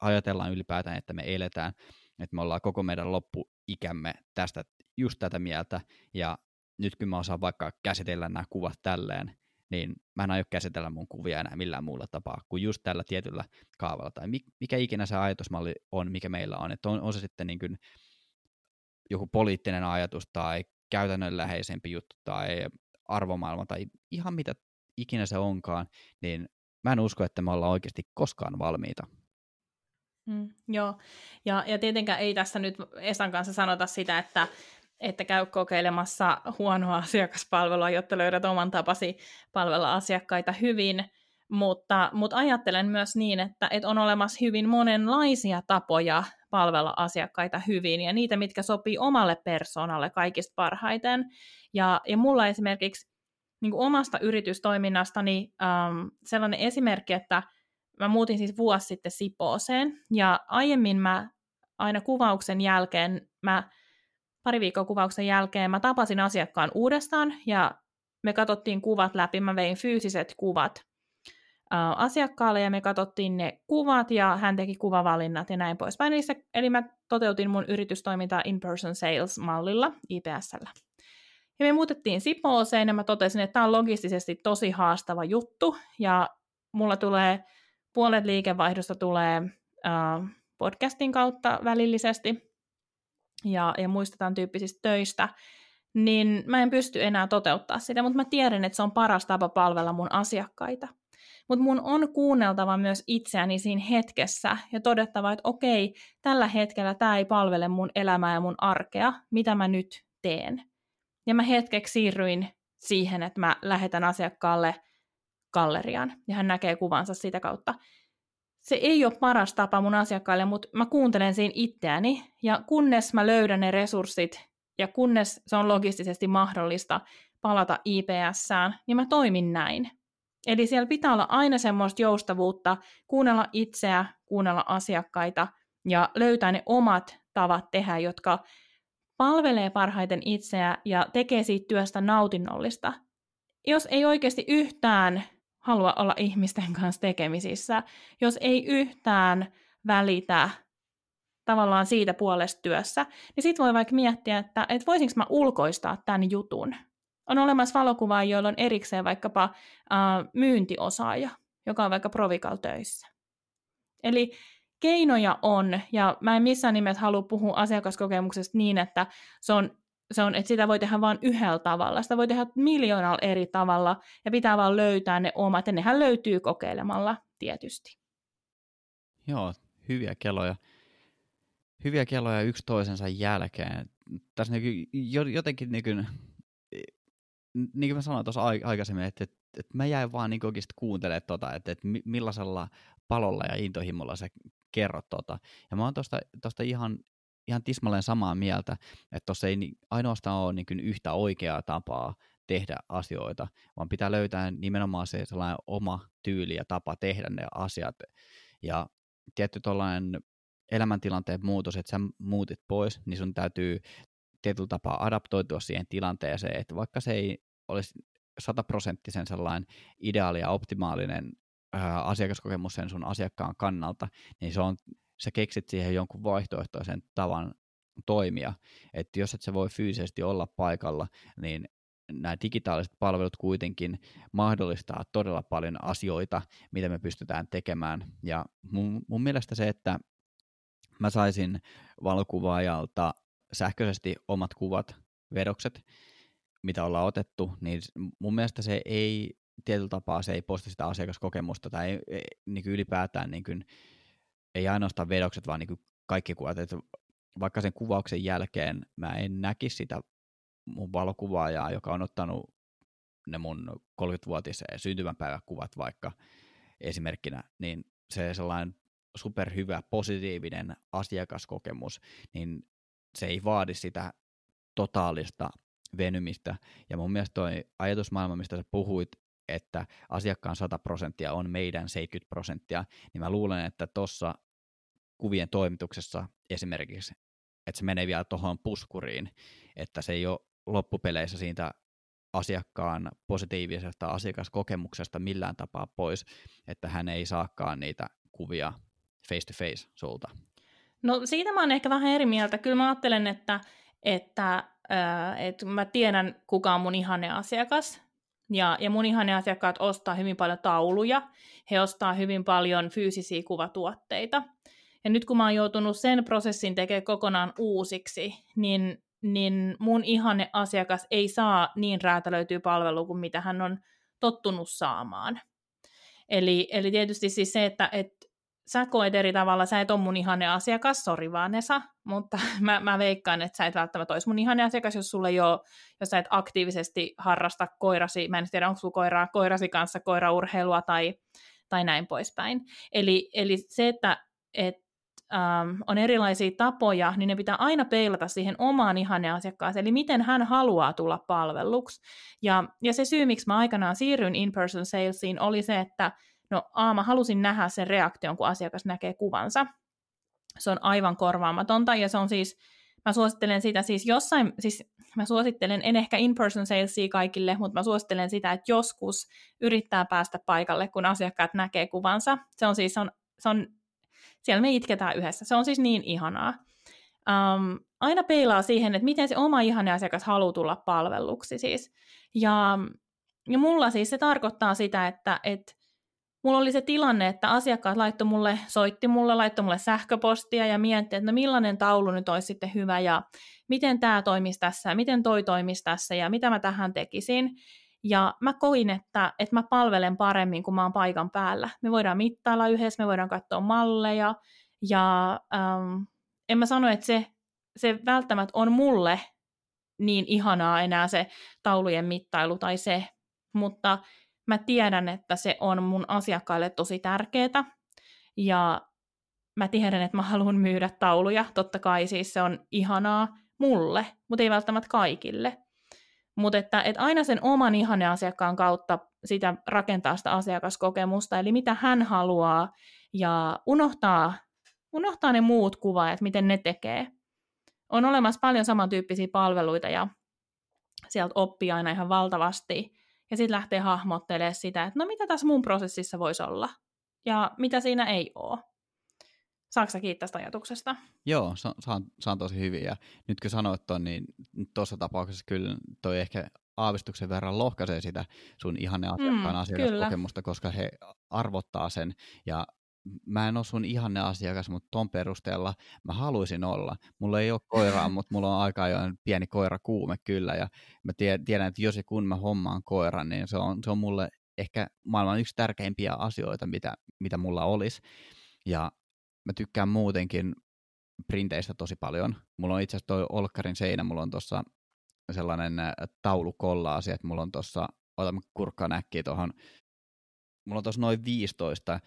ajatellaan ylipäätään, että me eletään, että me ollaan koko meidän loppuikämme tästä just tätä mieltä, ja nyt kun mä osaan vaikka käsitellä nämä kuvat tälleen, niin mä en aio käsitellä mun kuvia enää millään muulla tapaa kuin just tällä tietyllä kaavalla, tai mikä ikinä se ajatusmalli on, mikä meillä on, että on se sitten niin kuin joku poliittinen ajatus, tai käytännönläheisempi juttu, tai arvomaailma, tai ihan mitä ikinä se onkaan, niin mä en usko, että me ollaan oikeasti koskaan valmiita. Joo, ja tietenkään ei tässä nyt Esan kanssa sanota sitä, että käy kokeilemassa huonoa asiakaspalvelua, jotta löydät oman tapasi palvella asiakkaita hyvin, mutta ajattelen myös niin, että on olemassa hyvin monenlaisia tapoja palvella asiakkaita hyvin, ja niitä, mitkä sopii omalle persoonalle kaikista parhaiten, ja mulla esimerkiksi niin kuin omasta yritystoiminnastani sellainen esimerkki, että mä muutin siis vuosi sitten Sipooseen, ja aiemmin mä aina kuvauksen jälkeen, pari viikkoa kuvauksen jälkeen mä tapasin asiakkaan uudestaan, ja me katsottiin kuvat läpi, mä vein fyysiset kuvat asiakkaalle, ja me katsottiin ne kuvat, ja hän teki kuvavalinnat ja näin poispäin, eli mä toteutin mun yritystoimintaa in-person sales-mallilla, IPS:llä. Ja me muutettiin Sipooseen, ja mä totesin, että tämä on logistisesti tosi haastava juttu, ja mulla tulee puolet liikevaihdosta tulee podcastin kautta välillisesti, ja muista tämän tyyppisistä töistä, niin mä en pysty enää toteuttaa sitä, mutta mä tiedän, että se on paras tapa palvella mun asiakkaita. Mutta mun on kuunneltava myös itseäni siinä hetkessä ja todettava, että okei, tällä hetkellä tämä ei palvele mun elämää ja mun arkea, mitä mä nyt teen. Ja mä hetkeksi siirryin siihen, että mä lähetän asiakkaalle galleriaan, ja hän näkee kuvansa sitä kautta. Se ei ole paras tapa mun asiakkaille, mutta mä kuuntelen siinä itseäni, ja kunnes mä löydän ne resurssit, ja kunnes se on logistisesti mahdollista palata IPS:ään, niin mä toimin näin. Eli siellä pitää olla aina semmoista joustavuutta, kuunnella itseä, kuunnella asiakkaita, ja löytää ne omat tavat tehdä, jotka palvelee parhaiten itseä ja tekee siitä työstä nautinnollista. Jos ei oikeasti yhtään halua olla ihmisten kanssa tekemisissä, jos ei yhtään välitä tavallaan siitä puolesta työssä, niin sit voi vaikka miettiä, että voisinko mä ulkoistaa tämän jutun. On olemassa valokuvaajia, joilla on erikseen vaikkapa myyntiosaaja, joka on vaikka Provical töissä. Eli keinoja on, ja mä en missään nimessä halua puhua asiakaskokemuksesta niin, että se on, että sitä voi tehdä vain yhdellä tavalla, sitä voi tehdä miljoonalla eri tavalla, ja pitää vaan löytää ne omat, ja nehän löytyy kokeilemalla tietysti. Joo, hyviä kelloja. Hyviä kelloja yksi toisensa jälkeen. Tässä jotenkin niin kuin mä sanoin tuossa aikaisemmin, että mä jäin vaan niin oikeasti kuuntelemaan tota, että millaisella palolla ja intohimolla sä kerrot tota. Ja mä oon tuosta ihan tismalleen samaa mieltä, että tuossa ei ainoastaan ole niin kuin yhtä oikeaa tapaa tehdä asioita, vaan pitää löytää nimenomaan se sellainen oma tyyli ja tapa tehdä ne asiat. Ja tietty tuollainen elämäntilanteen muutos, että sä muutit pois, niin sun täytyy tietyllä tapaa adaptoitua siihen tilanteeseen, että vaikka se ei olisi 100% sellainen ideaali ja optimaalinen asiakaskokemus sen sun asiakkaan kannalta, niin sä keksit siihen jonkun vaihtoehtoisen tavan toimia. Että jos et sä voi fyysisesti olla paikalla, niin nämä digitaaliset palvelut kuitenkin mahdollistaa todella paljon asioita, mitä me pystytään tekemään. Ja mun mielestä se, että mä saisin valokuvaajalta sähköisesti omat kuvat, vedokset, mitä ollaan otettu, niin mun mielestä se ei tietyllä tapaa, se ei poista sitä asiakaskokemusta tai ei, niin kuin ylipäätään niin kuin, ei ainoastaan vedokset, vaan niin kuin kaikki kuvat. Että vaikka sen kuvauksen jälkeen mä en näkisi sitä mun valokuvaajaa, joka on ottanut ne mun 30-vuotiaan syntymäpäiväkuvat vaikka esimerkkinä, niin se sellainen superhyvä, positiivinen asiakaskokemus, niin se ei vaadi sitä totaalista venymistä. Ja mun mielestä toi ajatusmaailma, mistä sä puhuit, että asiakkaan 100% on meidän 70%, niin mä luulen, että tuossa kuvien toimituksessa esimerkiksi, että se menee vielä tuohon puskuriin, että se ei ole loppupeleissä siitä asiakkaan positiivisesta asiakaskokemuksesta millään tapaa pois, että hän ei saakaan niitä kuvia face to face sulta. No siitä mä oon ehkä vähän eri mieltä. Kyllä mä ajattelen, että mä tiedän, kuka on mun ihanne asiakas. Ja mun ihanne asiakkaat ostaa hyvin paljon tauluja. He ostaa hyvin paljon fyysisiä kuvatuotteita. Ja nyt kun mä oon joutunut sen prosessin tekemään kokonaan uusiksi, niin mun ihanne asiakas ei saa niin räätälöityä palvelua kuin mitä hän on tottunut saamaan. Eli tietysti siis se, että sä koet eri tavalla, sä et ole mun ihanne asiakas, sori vaan Esa, mutta mä veikkaan, että sä et välttämättä olisi mun ihanne asiakas, jos sulle ei ole, jos sä et aktiivisesti harrasta koirasi, mä en tiedä, onko sulla koiraa, koirasi kanssa koiraurheilua tai näin poispäin. Eli se, että on erilaisia tapoja, niin ne pitää aina peilata siihen omaan ihanne asiakkaaseen, eli miten hän haluaa tulla palvelluksi. Ja se syy, miksi mä aikanaan siirryin in-person salesiin, oli se, että mä halusin nähdä sen reaktion, kun asiakas näkee kuvansa. Se on aivan korvaamatonta, ja se on siis, mä suosittelen sitä siis jossain, siis mä suosittelen, en ehkä in-person salesia kaikille, mutta mä suosittelen sitä, että joskus yrittää päästä paikalle, kun asiakkaat näkee kuvansa. Se on siis, siellä me itketään yhdessä, se on siis niin ihanaa. Aina peilaa siihen, että miten se oma ihanne asiakas haluaa tulla palvelluksi siis. Ja mulla siis se tarkoittaa sitä, että mulla oli se tilanne, että asiakkaat soitti mulle, laittoi mulle sähköpostia ja mietti, että millainen taulu nyt olisi sitten hyvä ja miten tämä toimisi tässä ja miten toi toimisi tässä ja mitä mä tähän tekisin. Ja mä koin, että mä palvelen paremmin, kun mä oon paikan päällä. Me voidaan mittailla yhdessä, me voidaan katsoa malleja ja en mä sano, että se välttämättä on mulle niin ihanaa enää se taulujen mittailu tai se, mutta mä tiedän, että se on mun asiakkaille tosi tärkeää ja mä tiedän, että mä haluan myydä tauluja. Totta kai siis se on ihanaa mulle, mutta ei välttämättä kaikille. Mutta että aina sen oman ihanne asiakkaan kautta sitä rakentaa sitä asiakaskokemusta, eli mitä hän haluaa ja unohtaa ne muut kuvaajat, miten ne tekee. On olemassa paljon samantyyppisiä palveluita ja sieltä oppii aina ihan valtavasti. Ja sitten lähtee hahmottelemaan sitä, että mitä tässä mun prosessissa voisi olla ja mitä siinä ei ole. Saatko sä kiittää tästä ajatuksesta? Joo, saan tosi hyvin. Ja nyt kun sanoit ton, niin tuossa tapauksessa kyllä toi ehkä aavistuksen verran lohkaisee sitä sun ihanne asiakkaan asiakaskokemusta, koska he arvottaa sen. Ja mä en ole sun ihanne asiakas, mutta ton perusteella mä haluaisin olla. Mulla ei ole koiraa, mutta mulla on aika ajoin pieni koirakuume kyllä. Ja mä tiedän, että jos ja kun mä hommaan koiran, niin se on mulle ehkä maailman yksi tärkeimpiä asioita, mitä mulla olisi. Ja mä tykkään muutenkin printeistä tosi paljon. Mulla on itse asiassa toi Olkkarin seinä, mulla on tuossa sellainen taulukollaasi, että mulla on tuossa, otan kurkkaan äkkiä tuohon, mulla on tuossa noin 15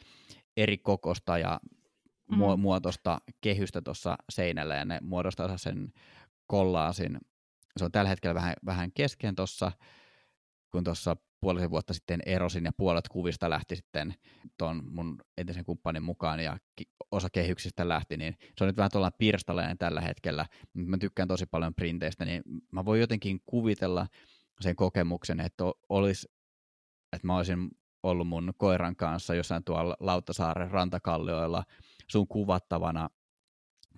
eri kokosta ja muotoista kehystä tuossa seinällä, ja ne muodostaa sen kollaasin. Se on tällä hetkellä vähän kesken tuossa, kun tuossa puolisen vuotta sitten erosin, ja puolet kuvista lähti sitten tuon mun entisen kumppanin mukaan, ja osa kehyksistä lähti, niin se on nyt vähän tuollainen pirstaleinen tällä hetkellä. Mä tykkään tosi paljon printeistä, niin mä voin jotenkin kuvitella sen kokemuksen, että mä olisin ollut mun koiran kanssa jossain tuolla Lauttasaaren rantakallioilla sun kuvattavana.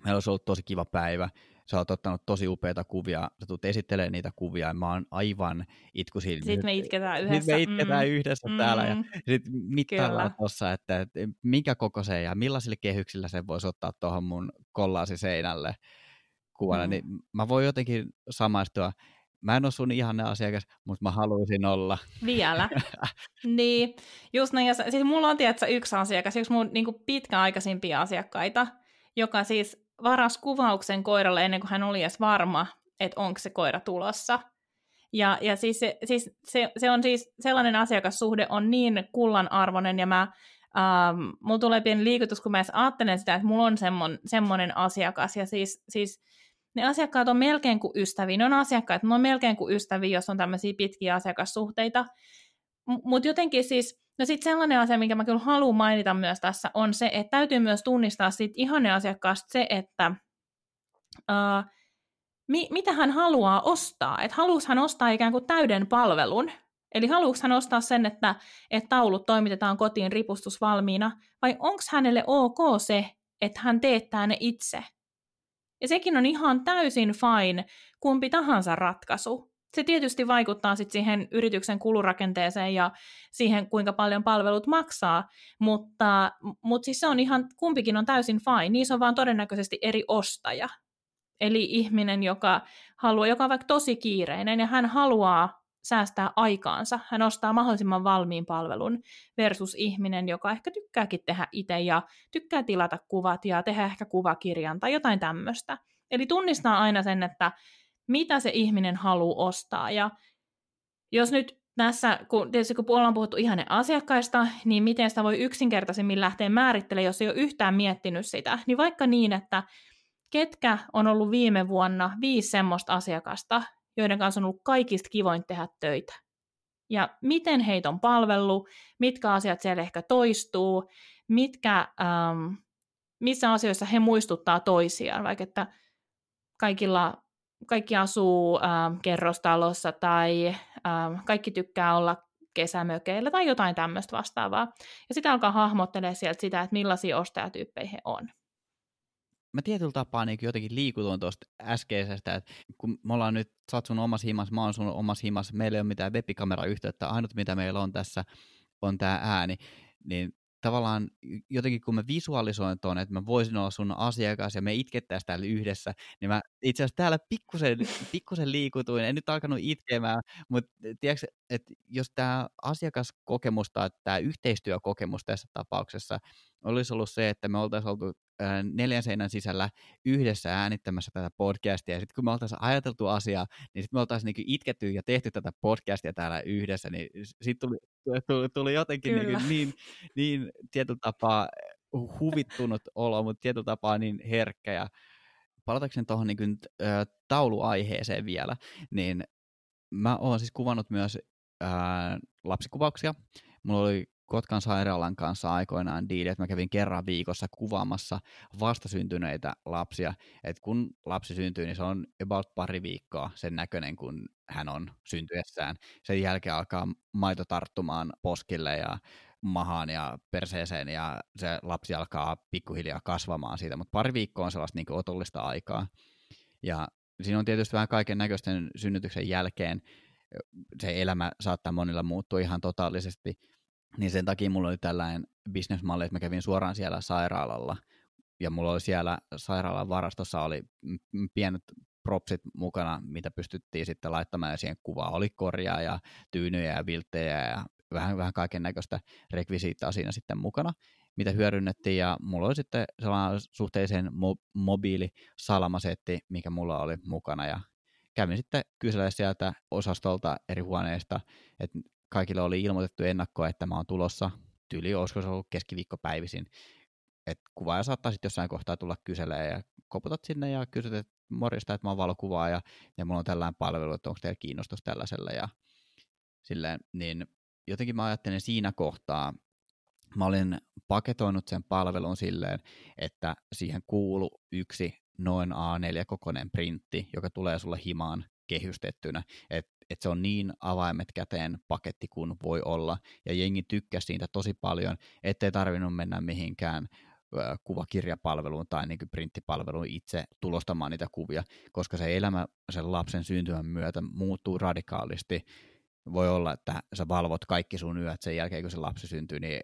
Meillä olisi ollut tosi kiva päivä. Sä oot ottanut tosi upeita kuvia, sä tulet esittelemään niitä kuvia, ja mä oon aivan itkusilmiin. Sitten me itketään yhdessä. Täällä, ja sitten mittaillaan tuossa, että minkä kokoiseen ja millaisilla kehyksillä sen voisi ottaa tuohon mun kollaasi seinälle kuvana. Niin mä voin jotenkin samaistua. Mä en ole sun ihanne asiakas, mutta mä haluaisin olla. Vielä. Niin, just näin. Siis mulla on tietysti yksi asiakas, yksi mun niin kuin pitkäaikaisimpia asiakkaita, joka siis varasi kuvauksen koiralle ennen kuin hän oli edes varma, että onko se koira tulossa. Ja siis se on siis sellainen asiakassuhde on niin kullanarvoinen, ja mulla tulee pieni liikutus, kun mä edes ajattelen sitä, että mulla on semmoinen asiakas. Ja siis ne asiakkaat on melkein kuin ystäviä. Ne on asiakkaat, ne on melkein kuin ystäviä, jos on tämmöisiä pitkiä asiakassuhteita. Mutta jotenkin siis, no sitten sellainen asia, minkä mä kyllä haluan mainita myös tässä, on se, että täytyy myös tunnistaa siitä ihanen asiakkaasta se, että mitä hän haluaa ostaa. Että haluuks hän ostaa ikään kuin täyden palvelun? Eli haluuks hän ostaa sen, että taulut toimitetaan kotiin ripustusvalmiina? Vai onko hänelle ok se, että hän teettää ne itse? Ja sekin on ihan täysin fine, kumpi tahansa ratkaisu. Se tietysti vaikuttaa sitten siihen yrityksen kulurakenteeseen ja siihen, kuinka paljon palvelut maksaa, mutta siis se on ihan, kumpikin on täysin fine, niissä on vaan todennäköisesti eri ostaja. Eli ihminen, joka on vaikka tosi kiireinen ja hän haluaa säästää aikaansa, hän ostaa mahdollisimman valmiin palvelun versus ihminen, joka ehkä tykkääkin tehdä itse ja tykkää tilata kuvat ja tehdä ehkä kuvakirjan tai jotain tämmöistä. Eli tunnistaa aina sen, että mitä se ihminen haluaa ostaa. Ja jos nyt tässä, kun ollaan puhuttu ihanen asiakkaista, niin miten sitä voi yksinkertaisemmin lähteä määrittelemään, jos ei ole yhtään miettinyt sitä. Niin vaikka niin, että ketkä on ollut viime vuonna 5 semmoista asiakasta, joiden kanssa on ollut kaikista kivoin tehdä töitä. Ja miten heitä on palvellut, mitkä asiat siellä ehkä toistuu, missä asioissa he muistuttaa toisiaan, vaikka että kaikki asuu kerrostalossa tai kaikki tykkää olla kesämökeillä tai jotain tämmöistä vastaavaa. Ja sitä alkaa hahmottelemaan sieltä sitä, että millaisia ostajatyyppejä he on. Mä tietyllä tapaa niin jotenkin liikutuin tuosta äskeisestä, että kun me ollaan nyt, sä oot sun omassa himas, mä oon sun omassa himas, meillä ei ole mitään webikamerayhteyttä, ainut mitä meillä on tässä on tää ääni, niin tavallaan jotenkin kun mä visualisoin tuon, että mä voisin olla sun asiakas ja me itkettäisiin täällä yhdessä, niin mä itse asiassa täällä pikkusen liikutuin, en nyt alkanut itkemään, mutta tiedätkö, että jos tämä asiakaskokemus tai tämä yhteistyökokemus tässä tapauksessa olisi ollut se, että me oltaisiin oltu 4 seinän sisällä yhdessä äänittämässä tätä podcastia, ja sitten kun me oltaisiin ajateltu asiaa, niin sitten me oltaisiin niin itketty ja tehty tätä podcastia täällä yhdessä, niin sitten tuli jotenkin niin tietyllä tapaa huvittunut olo, mutta tietyllä tapaa niin herkkä, ja palatakseni tuohon niin tauluaiheeseen vielä, niin mä oon siis kuvannut myös lapsikuvauksia. Mulla oli Kotkan sairaalan kanssa aikoinaan diili, että mä kävin kerran viikossa kuvaamassa vastasyntyneitä lapsia. Et kun lapsi syntyy, niin se on about 2 viikkoa sen näköinen, kun hän on syntyessään. Sen jälkeen alkaa maito tarttumaan poskille ja mahaan ja perseeseen, ja se lapsi alkaa pikkuhiljaa kasvamaan siitä, mutta 2 viikkoa on sellaista niin kuin otollista aikaa. Ja siinä on tietysti vähän kaiken näköisten synnytyksen jälkeen, se elämä saattaa monilla muuttua ihan totaalisesti, niin sen takia mulla oli tällainen bisnesmalli, että mä kävin suoraan siellä sairaalalla, ja mulla oli siellä sairaalan varastossa oli pienet propsit mukana, mitä pystyttiin sitten laittamaan, ja siihen kuvaan oli korjaa ja tyynyjä ja vilttejä ja vähän kaiken näköistä rekvisiittaa siinä sitten mukana, mitä hyödynnettiin, ja mulla oli sitten sellainen suhteellisen mobiili salamasetti, mikä mulla oli mukana, ja kävin sitten kysellä sieltä osastolta eri huoneista, että kaikille oli ilmoitettu ennakkoa, että mä oon tulossa tyyli, olisiko se ollut keskiviikkopäivisin, että kuvaaja saattaa sitten jossain kohtaa tulla kyselemään ja koputat sinne ja kysyt, että morjesta, että mä oon valokuvaaja ja mulla on tällainen palvelu, että onko teillä kiinnostus tällaiselle ja silleen, niin jotenkin mä ajattelin siinä kohtaa, mä olin paketoinut sen palvelun silleen, että siihen kuului yksi noin A4-kokoinen printti, joka tulee sulle himaan kehystettynä, että se on niin avaimet käteen paketti kuin voi olla, ja jengi tykkäsi siitä tosi paljon, ettei tarvinnut mennä mihinkään kuvakirjapalveluun tai niin kuin printtipalveluun itse tulostamaan niitä kuvia, koska se elämä sen lapsen syntymän myötä muuttuu radikaalisti. Voi olla, että sä valvot kaikki sun yöt sen jälkeen, kun se lapsi syntyy, niin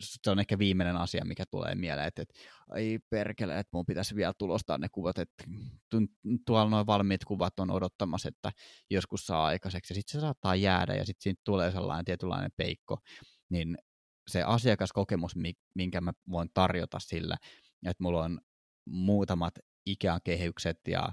se on ehkä viimeinen asia, mikä tulee mieleen, että ai perkele, että mun pitäisi vielä tulostaa ne kuvat, että tuolla noin valmiit kuvat on odottamassa, että joskus saa aikaiseksi, ja sitten se saattaa jäädä, ja sitten siitä tulee sellainen tietynlainen peikko, niin se asiakaskokemus, minkä mä voin tarjota sillä, että mulla on muutamat Ikean kehykset ja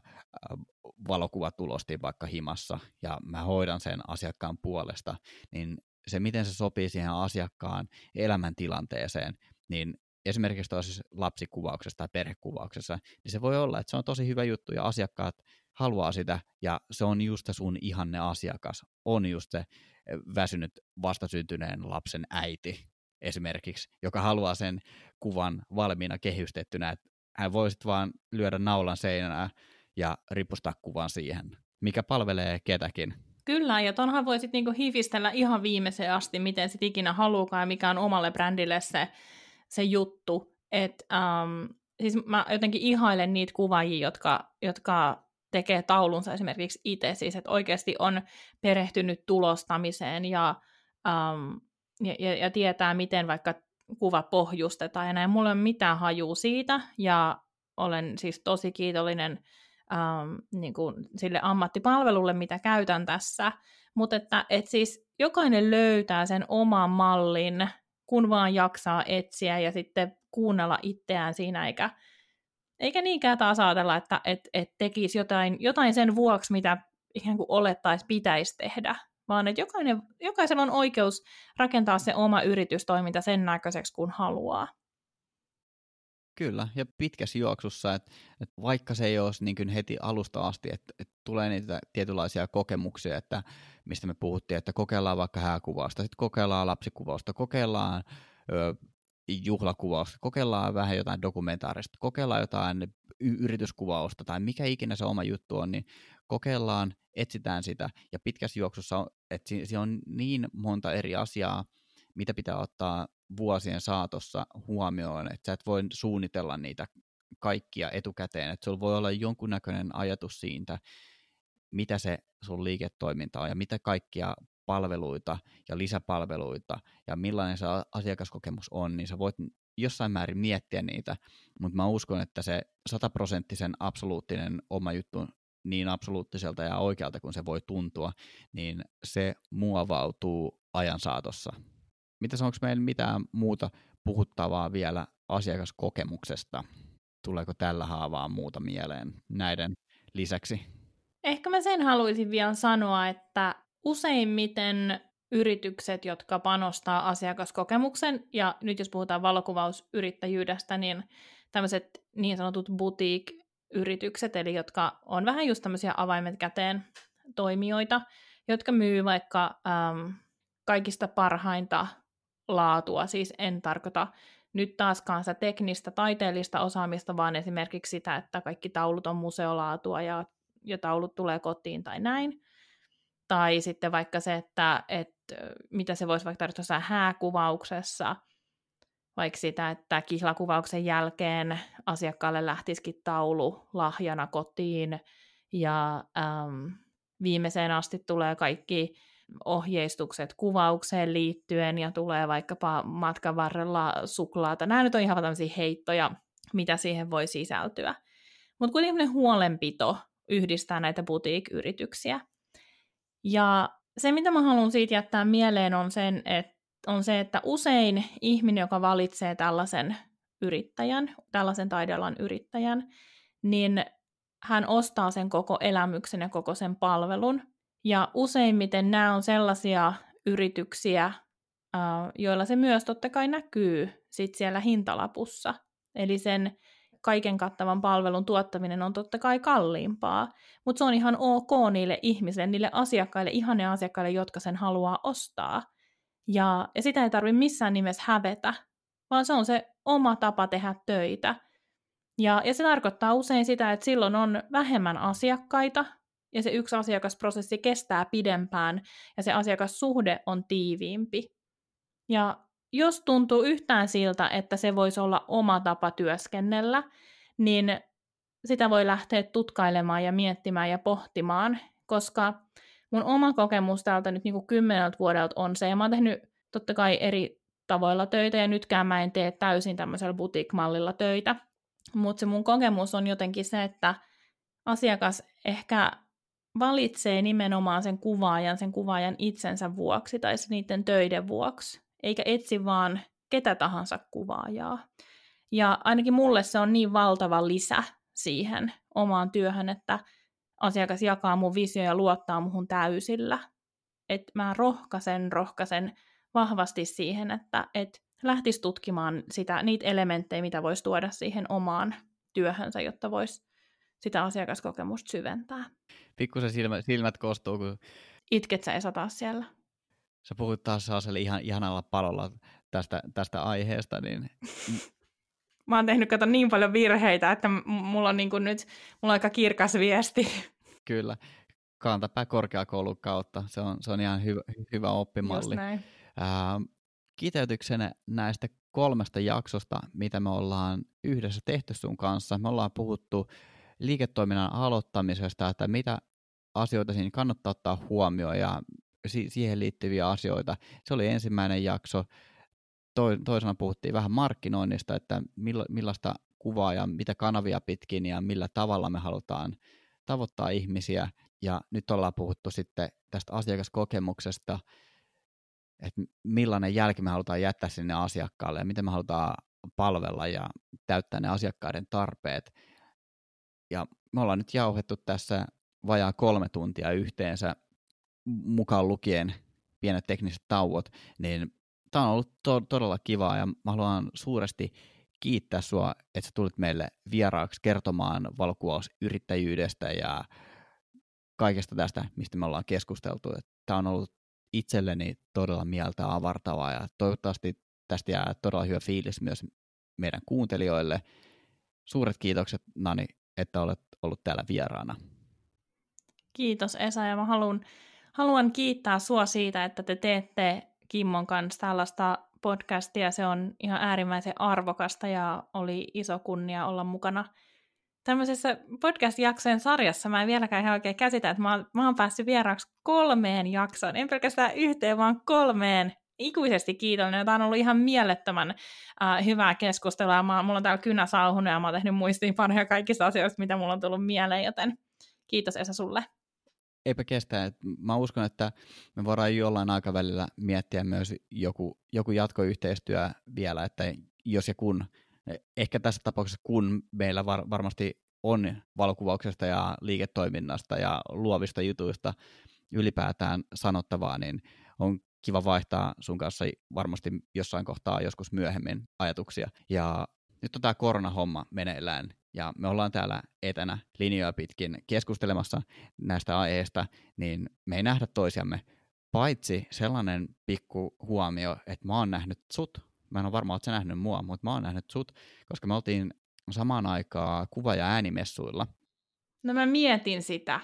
valokuvat tulostiin vaikka himassa, ja mä hoidan sen asiakkaan puolesta, niin se, miten se sopii siihen asiakkaan elämäntilanteeseen, niin esimerkiksi tuossa lapsikuvauksessa tai perhekuvauksessa, niin se voi olla, että se on tosi hyvä juttu, ja asiakkaat haluaa sitä, ja se on just se sun ihanne asiakas, on just se väsynyt vastasyntyneen lapsen äiti esimerkiksi, joka haluaa sen kuvan valmiina kehystettynä, että hän voi sitten vaan lyödä naulan seinään ja ripustaa kuvan siihen, mikä palvelee ketäkin. Kyllä, ja tonhan voi sitten niinku hifistellä ihan viimeiseen asti, miten sitten ikinä haluukaan ja mikä on omalle brändille se juttu. Siis mä jotenkin ihailen niitä kuvaajia, jotka tekee taulunsa esimerkiksi itse, siis että oikeasti on perehtynyt tulostamiseen ja tietää, miten vaikka kuva pohjustetaan ja näin. Mulla ei ole mitään hajua siitä, ja olen siis tosi kiitollinen niin kuin sille ammattipalvelulle, mitä käytän tässä, mutta että et siis jokainen löytää sen oman mallin, kun vaan jaksaa etsiä ja sitten kuunnella itseään siinä, eikä niinkään taas ajatella, että et tekisi jotain sen vuoksi, mitä ikään kuin olettaisi pitäisi tehdä, vaan että jokaisella on oikeus rakentaa se oma yritystoiminta sen näköiseksi, kun haluaa. Kyllä, ja pitkässä juoksussa, että vaikka se ei olisi niin heti alusta asti, että tulee niitä tietynlaisia kokemuksia, että mistä me puhuttiin, että kokeillaan vaikka hääkuvausta, sitten kokeillaan lapsikuvausta, kokeillaan juhlakuvausta, kokeillaan vähän jotain dokumentaarista, kokeillaan jotain yrityskuvausta tai mikä ikinä se oma juttu on, niin kokeillaan, etsitään sitä, ja pitkässä juoksussa on, että siinä on niin monta eri asiaa, mitä pitää ottaa vuosien saatossa huomioon, että sä et voi suunnitella niitä kaikkia etukäteen, että sulla voi olla jonkunnäköinen ajatus siitä, mitä se sun liiketoiminta on ja mitä kaikkia palveluita ja lisäpalveluita ja millainen se asiakaskokemus on, niin sä voit jossain määrin miettiä niitä, mutta mä uskon, että se 100% absoluuttinen oma juttu niin absoluuttiselta ja oikealta kuin se voi tuntua, niin se muovautuu ajan saatossa. Mitäs, onko meillä mitään muuta puhuttavaa vielä asiakaskokemuksesta? Tuleeko tällä haavaa muuta mieleen näiden lisäksi? Ehkä mä sen haluaisin vielä sanoa, että useimmiten yritykset, jotka panostaa asiakaskokemuksen, ja nyt jos puhutaan valokuvausyrittäjyydestä, niin tämmöiset niin sanotut boutique-yritykset, eli jotka on vähän just tämmöisiä avaimet käteen toimijoita, jotka myy vaikka kaikista parhainta laatua, siis en tarkoita nyt taaskaan sitä teknistä, taiteellista osaamista, vaan esimerkiksi sitä, että kaikki taulut on museolaatua ja taulut tulee kotiin tai näin. Tai sitten vaikka se, että mitä se voisi vaikka tarkoittaa jossain hääkuvauksessa, vaikka sitä, että kihlakuvauksen jälkeen asiakkaalle lähtisikin taulu lahjana kotiin ja viimeiseen asti tulee kaikki ohjeistukset kuvaukseen liittyen ja tulee vaikkapa matkan varrella suklaata. Nämä nyt on ihan tämmöisiä heittoja, mitä siihen voi sisältyä. Mutta kuitenkin huolenpito yhdistää näitä boutique-yrityksiä. Ja se, mitä mä haluan siitä jättää mieleen, on se, että usein ihminen, joka valitsee tällaisen taidealan yrittäjän, niin hän ostaa sen koko elämyksen ja koko sen palvelun. Ja useimmiten nämä on sellaisia yrityksiä, joilla se myös totta kai näkyy sit siellä hintalapussa. Eli sen kaiken kattavan palvelun tuottaminen on totta kai kalliimpaa, mutta se on ihan ok niille ihmisille, niille asiakkaille, ihane asiakkaille, jotka sen haluaa ostaa. Ja sitä ei tarvitse missään nimessä hävetä, vaan se on se oma tapa tehdä töitä. Ja se tarkoittaa usein sitä, että silloin on vähemmän asiakkaita, ja se yksi asiakasprosessi kestää pidempään, ja se asiakassuhde on tiiviimpi. Ja jos tuntuu yhtään siltä, että se voisi olla oma tapa työskennellä, niin sitä voi lähteä tutkailemaan ja miettimään ja pohtimaan, koska mun oma kokemus täältä nyt niin kuin 10 vuodelta on se, ja mä oon tehnyt totta kai eri tavoilla töitä, ja nytkään mä en tee täysin tämmöisellä boutique-mallilla töitä, mutta se mun kokemus on jotenkin se, että asiakas ehkä valitsee nimenomaan sen kuvaajan itsensä vuoksi tai niiden töiden vuoksi, eikä etsi vaan ketä tahansa kuvaajaa. Ja ainakin mulle se on niin valtava lisä siihen omaan työhön, että asiakas jakaa mun visio ja luottaa muhun täysillä. Että mä rohkaisen vahvasti siihen, että lähtisi tutkimaan niitä elementtejä, mitä voisi tuoda siihen omaan työhönsä, jotta voisi sitä asiakaskokemusta syventää. Pikkusen silmät kostuu, kun... Itket sä Esa taas siellä? Sä puhut taas sellaiselle ihanalla palolla tästä aiheesta, niin... Mä oon tehnyt niin paljon virheitä, että mulla on niin kuin nyt mulla on aika kirkas viesti. Kyllä. Kantapää korkeakoulun kautta. Se on ihan hyvä oppimalli. Just näin. Kiteytyksenä näistä 3 jaksosta, mitä me ollaan yhdessä tehty sun kanssa. Me ollaan puhuttu liiketoiminnan aloittamisesta, että mitä asioita siinä kannattaa ottaa huomioon ja siihen liittyviä asioita. Se oli ensimmäinen jakso. Toisena puhuttiin vähän markkinoinnista, että millaista kuvaa ja mitä kanavia pitkin ja millä tavalla me halutaan tavoittaa ihmisiä. Ja nyt ollaan puhuttu sitten tästä asiakaskokemuksesta, että millainen jälki me halutaan jättää sinne asiakkaalle ja miten me halutaan palvella ja täyttää ne asiakkaiden tarpeet. Ja me ollaan nyt jauhettu tässä vajaa 3 tuntia yhteensä, mukaan lukien pienet tekniset tauot, niin tämä on ollut todella kivaa ja mä haluan suuresti kiittää sua, että sä tulit meille vieraaksi kertomaan valokuvausyrittäjyydestä ja kaikesta tästä, mistä me ollaan keskusteltu. Tämä on ollut itselleni todella mieltä avartavaa ja toivottavasti tästä jää todella hyvä fiilis myös meidän kuuntelijoille. Suuret kiitokset, Nani, että olet ollut täällä vieraana. Kiitos Esa ja mä haluan kiittää sua siitä, että te teette Kimmon kanssa tällaista podcastia. Se on ihan äärimmäisen arvokasta ja oli iso kunnia olla mukana tämmöisessä podcast-jaksojen sarjassa. Mä en vieläkään ihan oikein käsitä, että mä oon päässyt vieraaksi 3 jaksoon. En pelkästään yhteen, vaan 3. Ikuisesti kiitollinen. Tämä on ollut ihan mielettömän hyvää keskustelua. Mulla on täällä kynä sauhunut ja mä oon tehnyt muistiinpanoja kaikista asioista, mitä mulla on tullut mieleen, joten kiitos Esa sulle. Eipä kestä. Mä uskon, että me voidaan jollain aikavälillä miettiä myös joku jatkoyhteistyö vielä, että jos ja kun, ehkä tässä tapauksessa kun meillä varmasti on valokuvauksesta ja liiketoiminnasta ja luovista jutuista ylipäätään sanottavaa, niin on kiva vaihtaa sun kanssa varmasti jossain kohtaa joskus myöhemmin ajatuksia. Ja nyt on tää koronahomma meneillään. Ja me ollaan täällä etänä linjoja pitkin keskustelemassa näistä aiheista, niin me ei nähdä toisiamme, paitsi sellainen pikku huomio, että mä oon nähnyt sut. Mä en ole varma, että sä nähnyt mua, mutta mä oon nähnyt sut, koska me oltiin samaan aikaan kuva- ja äänimessuilla. No mä mietin sitä,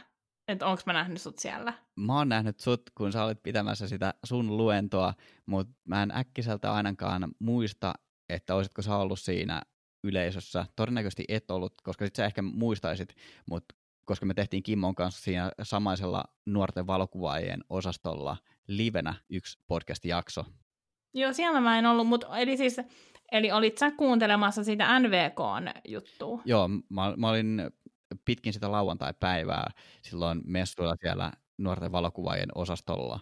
että onko mä nähnyt sut siellä. Mä oon nähnyt sut, kun sä olit pitämässä sitä sun luentoa, mutta mä en äkkiseltä ainakaan muista, että olisitko sä ollut siinä yleisössä. Todennäköisesti et ollut, koska sit sä ehkä muistaisit, mutta koska me tehtiin Kimmon kanssa siinä samaisella nuorten valokuvaajien osastolla livenä 1 podcast-jakso. Joo, siellä mä en ollut, mutta eli olit sä kuuntelemassa sitä NVK:n juttua? Joo, mä olin pitkin sitä lauantai-päivää silloin messuilla siellä nuorten valokuvaajien osastolla.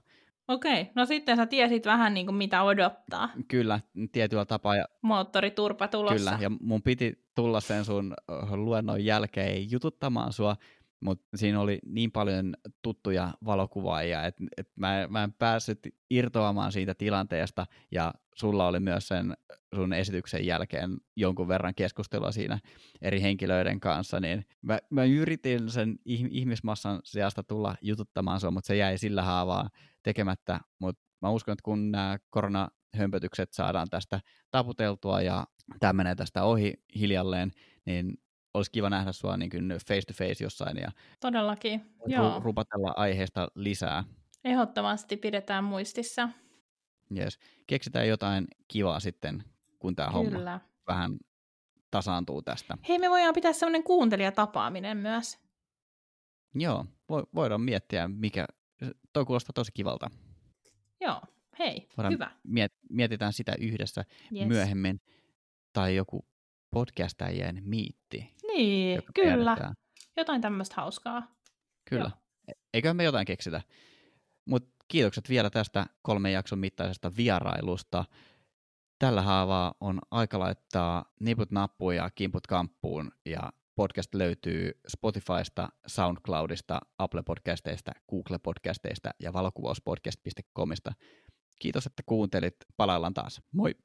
Okei, no sitten sä tiesit vähän niin kuin mitä odottaa. Kyllä, tietyllä tapaa. Moottoriturpa tulossa. Kyllä, ja mun piti tulla sen sun luennon jälkeen jututtamaan sua, mutta siinä oli niin paljon tuttuja valokuvaajia, että et mä en päässyt irtoamaan siitä tilanteesta, ja sulla oli myös sen sun esityksen jälkeen jonkun verran keskustelua siinä eri henkilöiden kanssa, niin mä yritin sen ihmismassan sijasta tulla jututtamaan sua, mutta se jäi sillä haavaa tekemättä, mutta mä uskon, että kun nämä koronahömpötykset saadaan tästä taputeltua ja tämä menee tästä ohi hiljalleen, niin olisi kiva nähdä sua niin kuin face to face jossain ja todellakin, joo, rupatella aiheesta lisää. Ehdottomasti pidetään muistissa. Yes. Keksitään jotain kivaa sitten, kun tämä homma vähän tasaantuu tästä. Hei, me voidaan pitää semmoinen kuuntelijatapaaminen myös. Joo, voidaan miettiä, mikä... Toi kuulostaa tosi kivalta. Joo, hei, voidaan hyvä. Mietitään sitä yhdessä myöhemmin. Tai joku podcastajien miitti. Niin, kyllä. Päädytään. Jotain tämmöistä hauskaa. Kyllä. Joo. Eiköhän me jotain keksitä. Mut kiitokset vielä tästä 3 jakson mittaisesta vierailusta. Tällä haavaa on aika laittaa niput nappuja ja kimput kamppuun, ja podcast löytyy Spotifysta, Soundcloudista, Apple podcasteista, Google podcasteista ja valokuvauspodcast.comista. Kiitos, että kuuntelit. Palaillaan taas. Moi!